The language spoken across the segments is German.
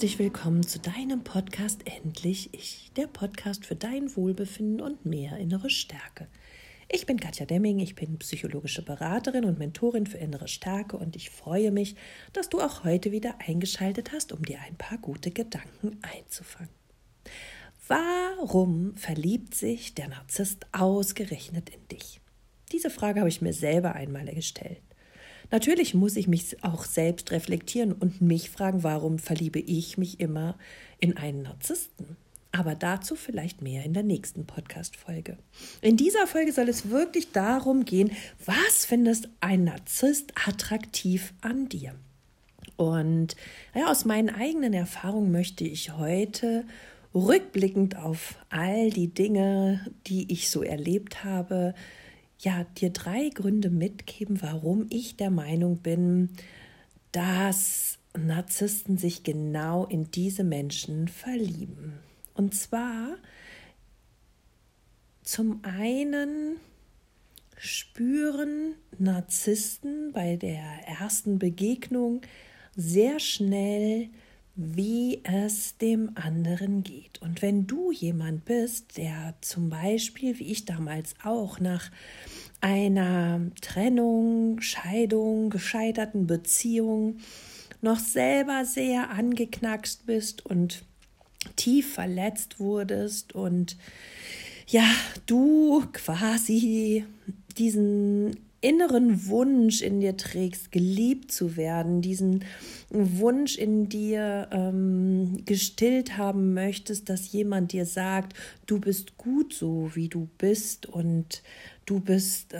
Herzlich willkommen zu deinem Podcast Endlich Ich, der Podcast für dein Wohlbefinden und mehr innere Stärke. Ich bin Katja Demming, ich bin psychologische Beraterin und Mentorin für innere Stärke und ich freue mich, dass du auch heute wieder eingeschaltet hast, um dir ein paar gute Gedanken einzufangen. Warum verliebt sich der Narzisst ausgerechnet in dich? Diese Frage habe ich mir selber einmal gestellt. Natürlich muss ich mich auch selbst reflektieren und mich fragen, warum verliebe ich mich immer in einen Narzissten? Aber dazu vielleicht mehr in der nächsten Podcast-Folge. In dieser Folge soll es wirklich darum gehen, was findest ein Narzisst attraktiv an dir? Und aus meinen eigenen Erfahrungen möchte ich heute rückblickend auf all die Dinge, die ich so erlebt habe, dir 3 Gründe mitgeben, warum ich der Meinung bin, dass Narzissten sich genau in diese Menschen verlieben. Und zwar zum einen spüren Narzissten bei der ersten Begegnung sehr schnell, wie es dem anderen geht. Und wenn du jemand bist, der zum Beispiel, wie ich damals auch, nach einer Trennung, Scheidung, gescheiterten Beziehung noch selber sehr angeknackst bist und tief verletzt wurdest und du quasi diesen inneren Wunsch in dir trägst, geliebt zu werden, diesen Wunsch in dir gestillt haben möchtest, dass jemand dir sagt, du bist gut so, wie du bist und du bist,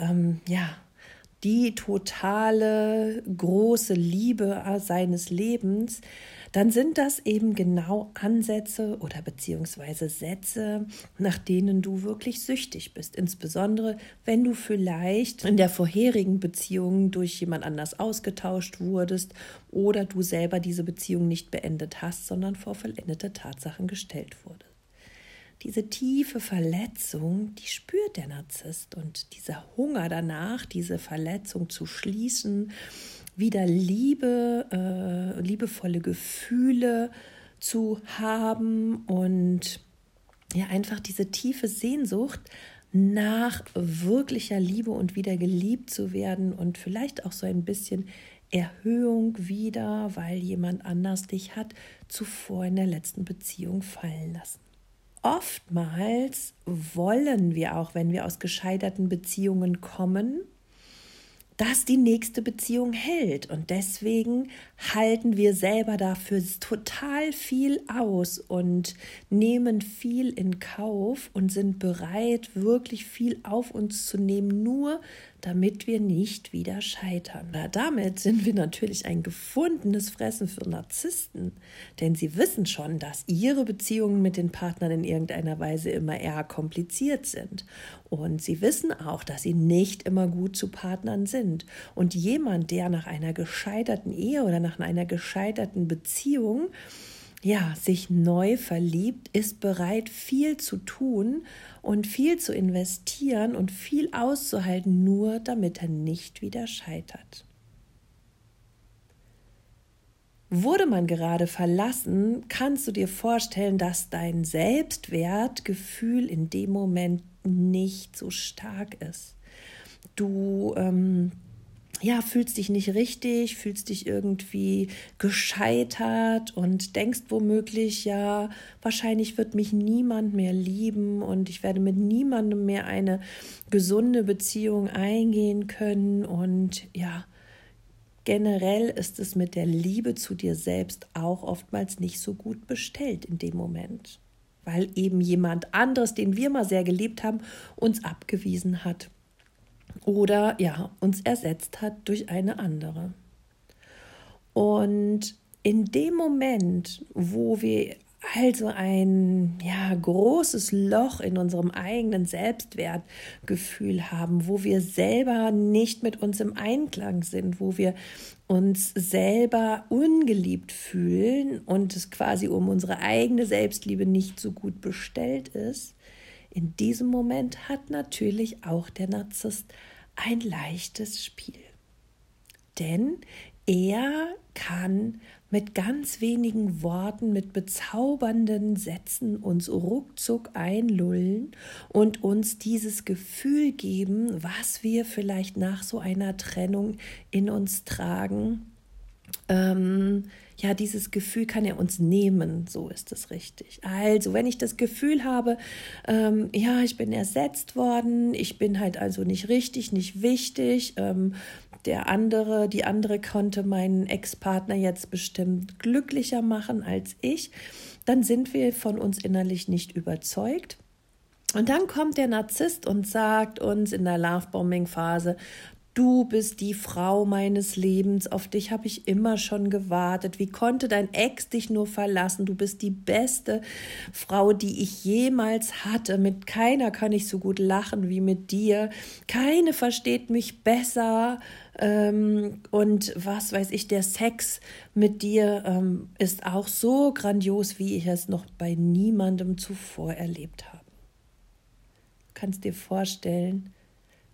die totale große Liebe seines Lebens, dann sind das eben genau Ansätze oder beziehungsweise Sätze, nach denen du wirklich süchtig bist. Insbesondere, wenn du vielleicht in der vorherigen Beziehung durch jemand anders ausgetauscht wurdest oder du selber diese Beziehung nicht beendet hast, sondern vor vollendete Tatsachen gestellt wurdest. Diese tiefe Verletzung, die spürt der Narzisst und dieser Hunger danach, diese Verletzung zu schließen, wieder Liebe, liebevolle Gefühle zu haben und einfach diese tiefe Sehnsucht nach wirklicher Liebe und wieder geliebt zu werden und vielleicht auch so ein bisschen Erhöhung wieder, weil jemand anders dich hat zuvor in der letzten Beziehung fallen lassen. Oftmals wollen wir auch, wenn wir aus gescheiterten Beziehungen kommen, dass die nächste Beziehung hält. Und deswegen halten wir selber dafür total viel aus und nehmen viel in Kauf und sind bereit, wirklich viel auf uns zu nehmen, nur damit wir nicht wieder scheitern. Damit sind wir natürlich ein gefundenes Fressen für Narzissten, denn sie wissen schon, dass ihre Beziehungen mit den Partnern in irgendeiner Weise immer eher kompliziert sind. Und sie wissen auch, dass sie nicht immer gut zu Partnern sind. Und jemand, der nach einer gescheiterten Ehe oder nach einer gescheiterten Beziehung sich neu verliebt, ist bereit, viel zu tun und viel zu investieren und viel auszuhalten, nur damit er nicht wieder scheitert. Wurde man gerade verlassen, kannst du dir vorstellen, dass dein Selbstwertgefühl in dem Moment nicht so stark ist. Du fühlst dich nicht richtig, fühlst dich irgendwie gescheitert und denkst womöglich, wahrscheinlich wird mich niemand mehr lieben und ich werde mit niemandem mehr eine gesunde Beziehung eingehen können. Und generell ist es mit der Liebe zu dir selbst auch oftmals nicht so gut bestellt in dem Moment, weil eben jemand anderes, den wir mal sehr geliebt haben, uns abgewiesen hat. Oder uns ersetzt hat durch eine andere. Und in dem Moment, wo wir also ein großes Loch in unserem eigenen Selbstwertgefühl haben, wo wir selber nicht mit uns im Einklang sind, wo wir uns selber ungeliebt fühlen und es quasi um unsere eigene Selbstliebe nicht so gut bestellt ist, in diesem Moment hat natürlich auch der Narzisst ein leichtes Spiel, denn er kann mit ganz wenigen Worten, mit bezaubernden Sätzen uns ruckzuck einlullen und uns dieses Gefühl geben, was wir vielleicht nach so einer Trennung in uns tragen. Dieses Gefühl kann er uns nehmen, so ist es richtig. Also, wenn ich das Gefühl habe, ich bin ersetzt worden, ich bin halt also nicht richtig, nicht wichtig, die andere konnte meinen Ex-Partner jetzt bestimmt glücklicher machen als ich, dann sind wir von uns innerlich nicht überzeugt. Und dann kommt der Narzisst und sagt uns in der Love-Bombing-Phase: Du bist die Frau meines Lebens, auf dich habe ich immer schon gewartet. Wie konnte dein Ex dich nur verlassen? Du bist die beste Frau, die ich jemals hatte. Mit keiner kann ich so gut lachen wie mit dir. Keine versteht mich besser. Und was weiß ich, der Sex mit dir ist auch so grandios, wie ich es noch bei niemandem zuvor erlebt habe. Du kannst dir vorstellen,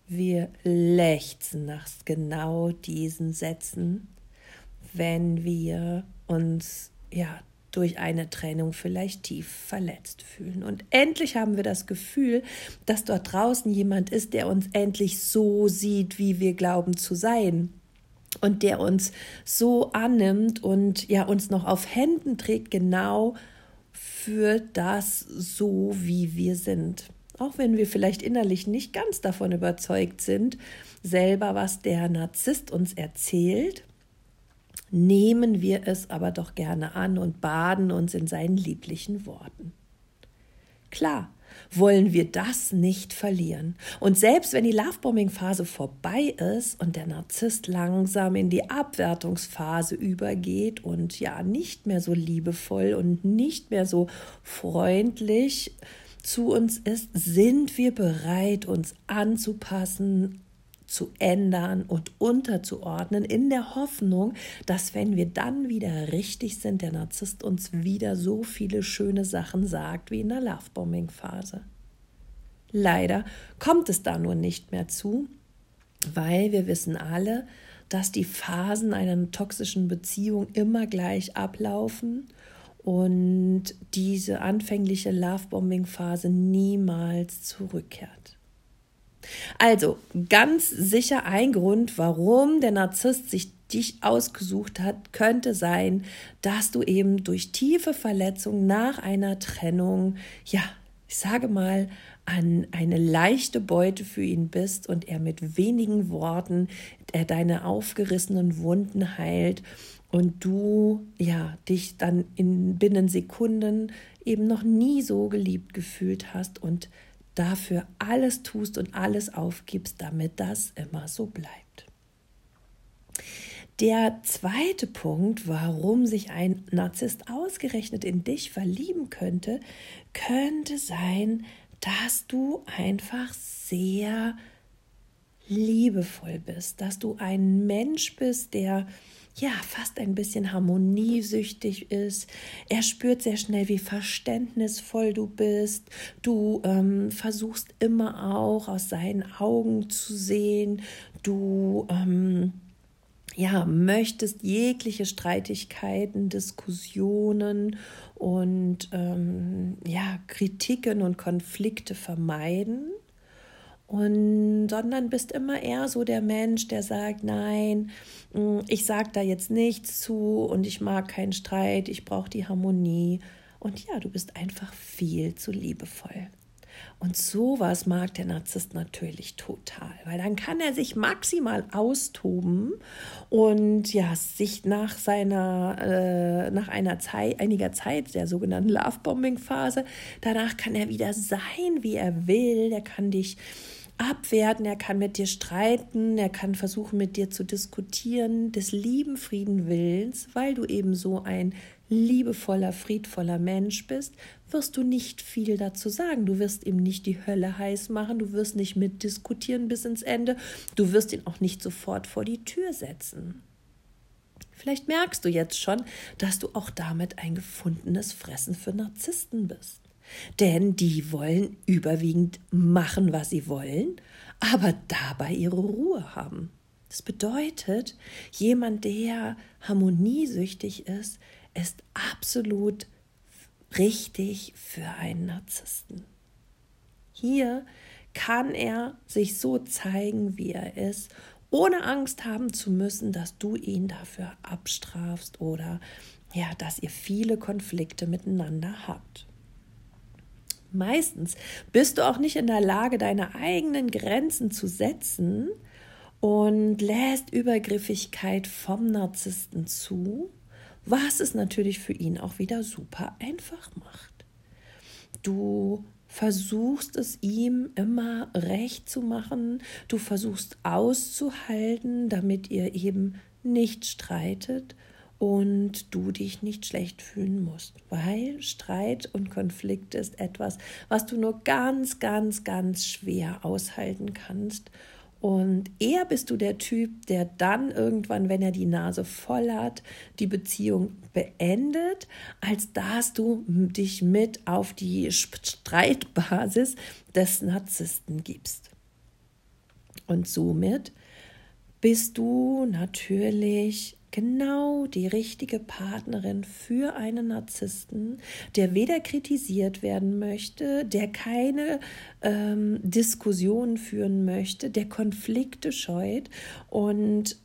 wir lechzen nach genau diesen Sätzen, wenn wir uns durch eine Trennung vielleicht tief verletzt fühlen. Und endlich haben wir das Gefühl, dass dort draußen jemand ist, der uns endlich so sieht, wie wir glauben zu sein. Und der uns so annimmt und uns noch auf Händen trägt, genau für das, so wie wir sind. Auch wenn wir vielleicht innerlich nicht ganz davon überzeugt sind, selber, was der Narzisst uns erzählt, nehmen wir es aber doch gerne an und baden uns in seinen lieblichen Worten. Klar, wollen wir das nicht verlieren. Und selbst wenn die Lovebombing-Phase vorbei ist und der Narzisst langsam in die Abwertungsphase übergeht und nicht mehr so liebevoll und nicht mehr so freundlich zu uns ist, sind wir bereit, uns anzupassen, zu ändern und unterzuordnen, in der Hoffnung, dass, wenn wir dann wieder richtig sind, der Narzisst uns wieder so viele schöne Sachen sagt wie in der Lovebombing-Phase. Leider kommt es da nur nicht mehr zu, weil wir wissen alle, dass die Phasen einer toxischen Beziehung immer gleich ablaufen und diese anfängliche Lovebombing-Phase niemals zurückkehrt. Also, ganz sicher ein Grund, warum der Narzisst sich dich ausgesucht hat, könnte sein, dass du eben durch tiefe Verletzung nach einer Trennung, an eine leichte Beute für ihn bist und er mit wenigen Worten deine aufgerissenen Wunden heilt und du dich dann binnen Sekunden eben noch nie so geliebt gefühlt hast und dafür alles tust und alles aufgibst, damit das immer so bleibt. Der zweite Punkt, warum sich ein Narzisst ausgerechnet in dich verlieben könnte sein, dass du einfach sehr liebevoll bist, dass du ein Mensch bist, der fast ein bisschen harmoniesüchtig ist. Er spürt sehr schnell, wie verständnisvoll du bist. Du versuchst immer auch aus seinen Augen zu sehen. Du möchtest jegliche Streitigkeiten, Diskussionen und Kritiken und Konflikte vermeiden, sondern bist immer eher so der Mensch, der sagt, nein, ich sage da jetzt nichts zu und ich mag keinen Streit, ich brauche die Harmonie. Und du bist einfach viel zu liebevoll. Und sowas mag der Narzisst natürlich total, weil dann kann er sich maximal austoben und sich nach einiger Zeit der sogenannten Lovebombing-Phase, danach kann er wieder sein, wie er will, der kann dich abwerten, er kann mit dir streiten, er kann versuchen, mit dir zu diskutieren, des lieben Friedenwillens, weil du eben so ein liebevoller, friedvoller Mensch bist, wirst du nicht viel dazu sagen. Du wirst ihm nicht die Hölle heiß machen, du wirst nicht mitdiskutieren bis ins Ende, du wirst ihn auch nicht sofort vor die Tür setzen. Vielleicht merkst du jetzt schon, dass du auch damit ein gefundenes Fressen für Narzissten bist. Denn die wollen überwiegend machen, was sie wollen, aber dabei ihre Ruhe haben. Das bedeutet, jemand, der harmoniesüchtig ist, ist absolut richtig für einen Narzissten. Hier kann er sich so zeigen, wie er ist, ohne Angst haben zu müssen, dass du ihn dafür abstrafst oder ja, dass ihr viele Konflikte miteinander habt. Meistens bist du auch nicht in der Lage, deine eigenen Grenzen zu setzen und lässt Übergriffigkeit vom Narzissten zu, was es natürlich für ihn auch wieder super einfach macht. Du versuchst es ihm immer recht zu machen, du versuchst auszuhalten, damit ihr eben nicht streitet und du dich nicht schlecht fühlen musst, weil Streit und Konflikte ist etwas, was du nur ganz, ganz, ganz schwer aushalten kannst. Und eher bist du der Typ, der dann irgendwann, wenn er die Nase voll hat, die Beziehung beendet, als dass du dich mit auf die Streitbasis des Narzissten gibst. Und somit bist du natürlich genau die richtige Partnerin für einen Narzissten, der weder kritisiert werden möchte, der keine Diskussionen führen möchte, der Konflikte scheut und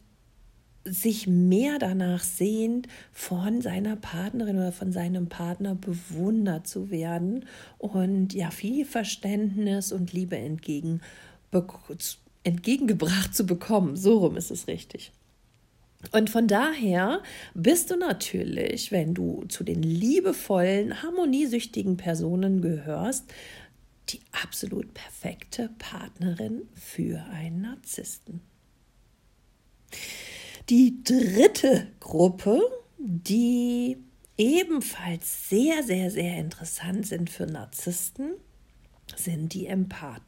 sich mehr danach sehnt, von seiner Partnerin oder von seinem Partner bewundert zu werden und ja, viel Verständnis und Liebe entgegengebracht zu bekommen. So rum ist es richtig. Und von daher bist du natürlich, wenn du zu den liebevollen, harmoniesüchtigen Personen gehörst, die absolut perfekte Partnerin für einen Narzissten. Die dritte Gruppe, die ebenfalls sehr, sehr, sehr interessant sind für Narzissten, sind die Empathen.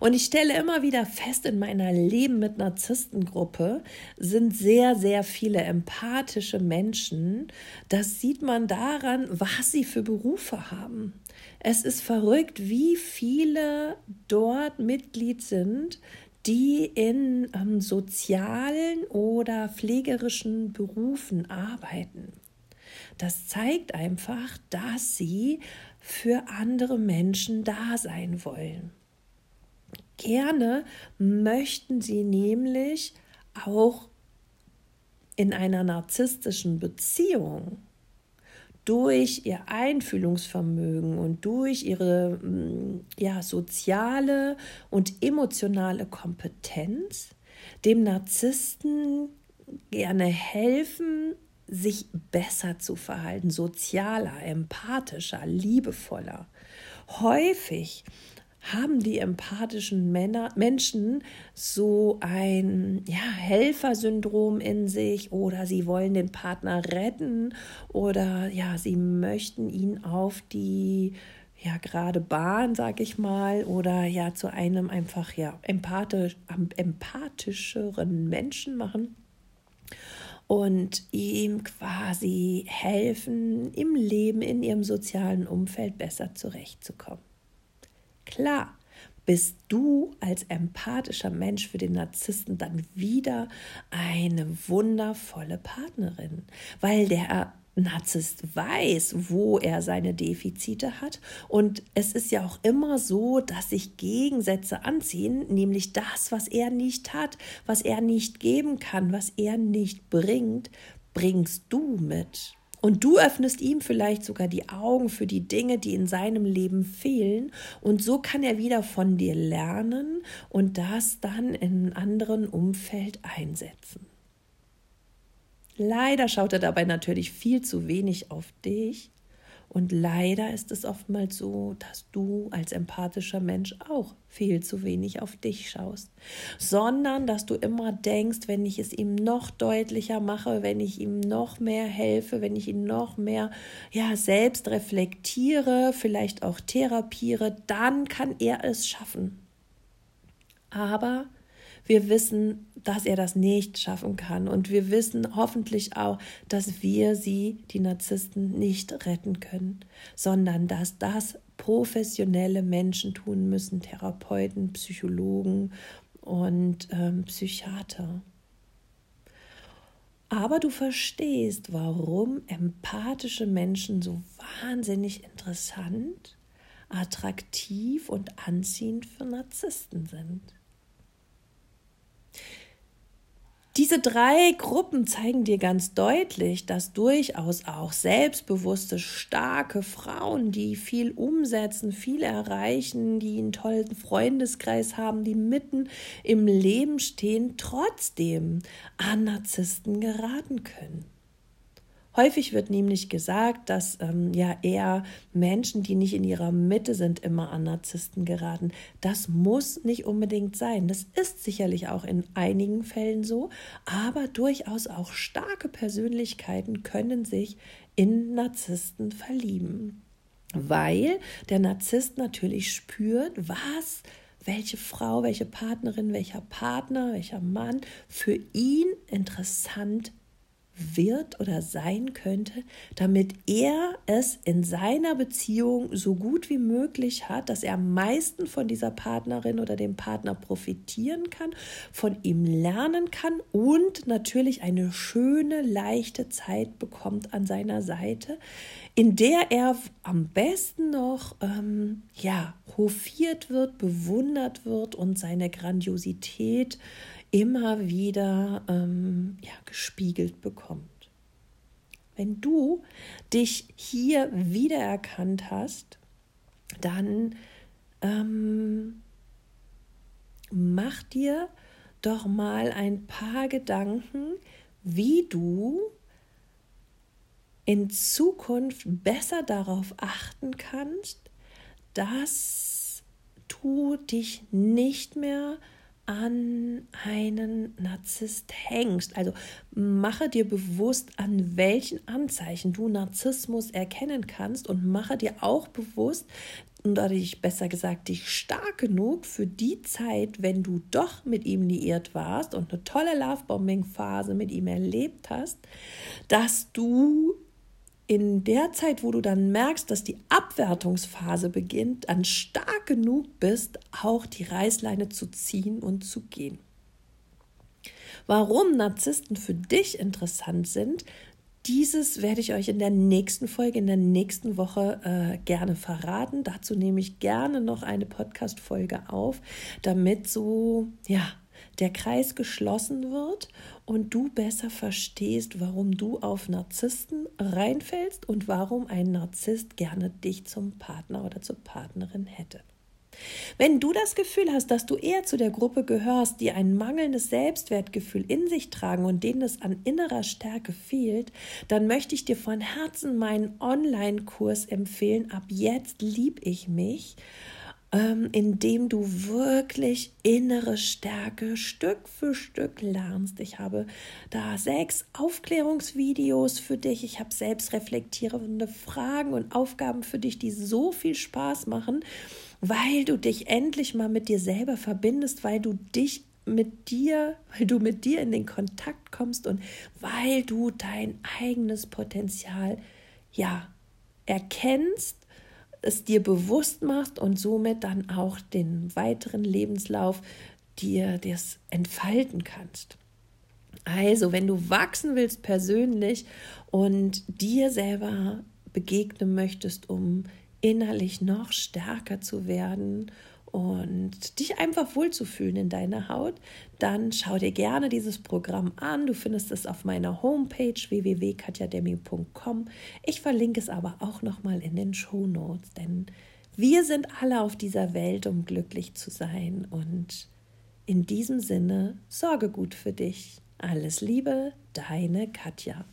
Und ich stelle immer wieder fest, in meiner Leben mit Narzisstengruppe sind sehr, sehr viele empathische Menschen. Das sieht man daran, was sie für Berufe haben. Es ist verrückt, wie viele dort Mitglied sind, die in sozialen oder pflegerischen Berufen arbeiten. Das zeigt einfach, dass sie für andere Menschen da sein wollen. Gerne möchten sie nämlich auch in einer narzisstischen Beziehung durch ihr Einfühlungsvermögen und durch ihre ja, soziale und emotionale Kompetenz dem Narzissten gerne helfen, sich besser zu verhalten, sozialer, empathischer, liebevoller. Häufig haben die empathischen Menschen so ein Helfersyndrom in sich oder sie wollen den Partner retten oder ja, sie möchten ihn auf die gerade Bahn, sag ich mal, oder ja zu einem einfach empathischeren Menschen machen. Und ihm quasi helfen, im Leben, in ihrem sozialen Umfeld besser zurechtzukommen. Klar, bist du als empathischer Mensch für den Narzissten dann wieder eine wundervolle Partnerin, weil der Narzisst weiß, wo er seine Defizite hat. Und es ist ja auch immer so, dass sich Gegensätze anziehen, nämlich das, was er nicht hat, was er nicht geben kann, was er nicht bringt, bringst du mit. Und du öffnest ihm vielleicht sogar die Augen für die Dinge, die in seinem Leben fehlen. Und so kann er wieder von dir lernen und das dann in einem anderen Umfeld einsetzen. Leider schaut er dabei natürlich viel zu wenig auf dich und leider ist es oftmals so, dass du als empathischer Mensch auch viel zu wenig auf dich schaust, sondern dass du immer denkst, wenn ich es ihm noch deutlicher mache, wenn ich ihm noch mehr helfe, wenn ich ihn noch mehr selbst reflektiere, vielleicht auch therapiere, dann kann er es schaffen. Aber wir wissen, dass er das nicht schaffen kann und wir wissen hoffentlich auch, dass wir sie, die Narzissten, nicht retten können, sondern dass das professionelle Menschen tun müssen, Therapeuten, Psychologen und Psychiater. Aber du verstehst, warum empathische Menschen so wahnsinnig interessant, attraktiv und anziehend für Narzissten sind. Diese drei Gruppen zeigen dir ganz deutlich, dass durchaus auch selbstbewusste, starke Frauen, die viel umsetzen, viel erreichen, die einen tollen Freundeskreis haben, die mitten im Leben stehen, trotzdem an Narzissten geraten können. Häufig wird nämlich gesagt, dass eher Menschen, die nicht in ihrer Mitte sind, immer an Narzissten geraten. Das muss nicht unbedingt sein. Das ist sicherlich auch in einigen Fällen so, aber durchaus auch starke Persönlichkeiten können sich in Narzissten verlieben, weil der Narzisst natürlich spürt, was welche Frau, welche Partnerin, welcher Partner, welcher Mann für ihn interessant ist. Wird oder sein könnte, damit er es in seiner Beziehung so gut wie möglich hat, dass er am meisten von dieser Partnerin oder dem Partner profitieren kann, von ihm lernen kann und natürlich eine schöne, leichte Zeit bekommt an seiner Seite, in der er am besten noch hofiert wird, bewundert wird und seine Grandiosität immer wieder gespiegelt bekommt. Wenn du dich hier wiedererkannt hast, dann mach dir doch mal ein paar Gedanken, wie du in Zukunft besser darauf achten kannst, dass du dich nicht mehr an einen Narzisst hängst. Also mache dir bewusst, an welchen Anzeichen du Narzissmus erkennen kannst und mache dir auch bewusst, oder dich stark genug für die Zeit, wenn du doch mit ihm liiert warst und eine tolle Lovebombing-Phase mit ihm erlebt hast, dass du in der Zeit, wo du dann merkst, dass die Abwertungsphase beginnt, dann stark genug bist, auch die Reißleine zu ziehen und zu gehen. Warum Narzissten für dich interessant sind, dieses werde ich euch in der nächsten Folge, in der nächsten Woche gerne verraten. Dazu nehme ich gerne noch eine Podcast-Folge auf, damit der Kreis geschlossen wird und du besser verstehst, warum du auf Narzissten reinfällst und warum ein Narzisst gerne dich zum Partner oder zur Partnerin hätte. Wenn du das Gefühl hast, dass du eher zu der Gruppe gehörst, die ein mangelndes Selbstwertgefühl in sich tragen und denen es an innerer Stärke fehlt, dann möchte ich dir von Herzen meinen Online-Kurs empfehlen. Ab jetzt lieb ich mich, indem du wirklich innere Stärke Stück für Stück lernst. Ich habe da 6 Aufklärungsvideos für dich. Ich habe selbstreflektierende Fragen und Aufgaben für dich, die so viel Spaß machen, weil du dich endlich mal mit dir selber verbindest, weil du mit dir in den Kontakt kommst und weil du dein eigenes Potenzial erkennst, es dir bewusst machst und somit dann auch den weiteren Lebenslauf dir das entfalten kannst. Also, wenn du wachsen willst persönlich und dir selber begegnen möchtest, um innerlich noch stärker zu werden und dich einfach wohlzufühlen in deiner Haut, dann schau dir gerne dieses Programm an. Du findest es auf meiner Homepage www.katjademming.com. Ich verlinke es aber auch nochmal in den Shownotes, denn wir sind alle auf dieser Welt, um glücklich zu sein. Und in diesem Sinne, sorge gut für dich. Alles Liebe, deine Katja.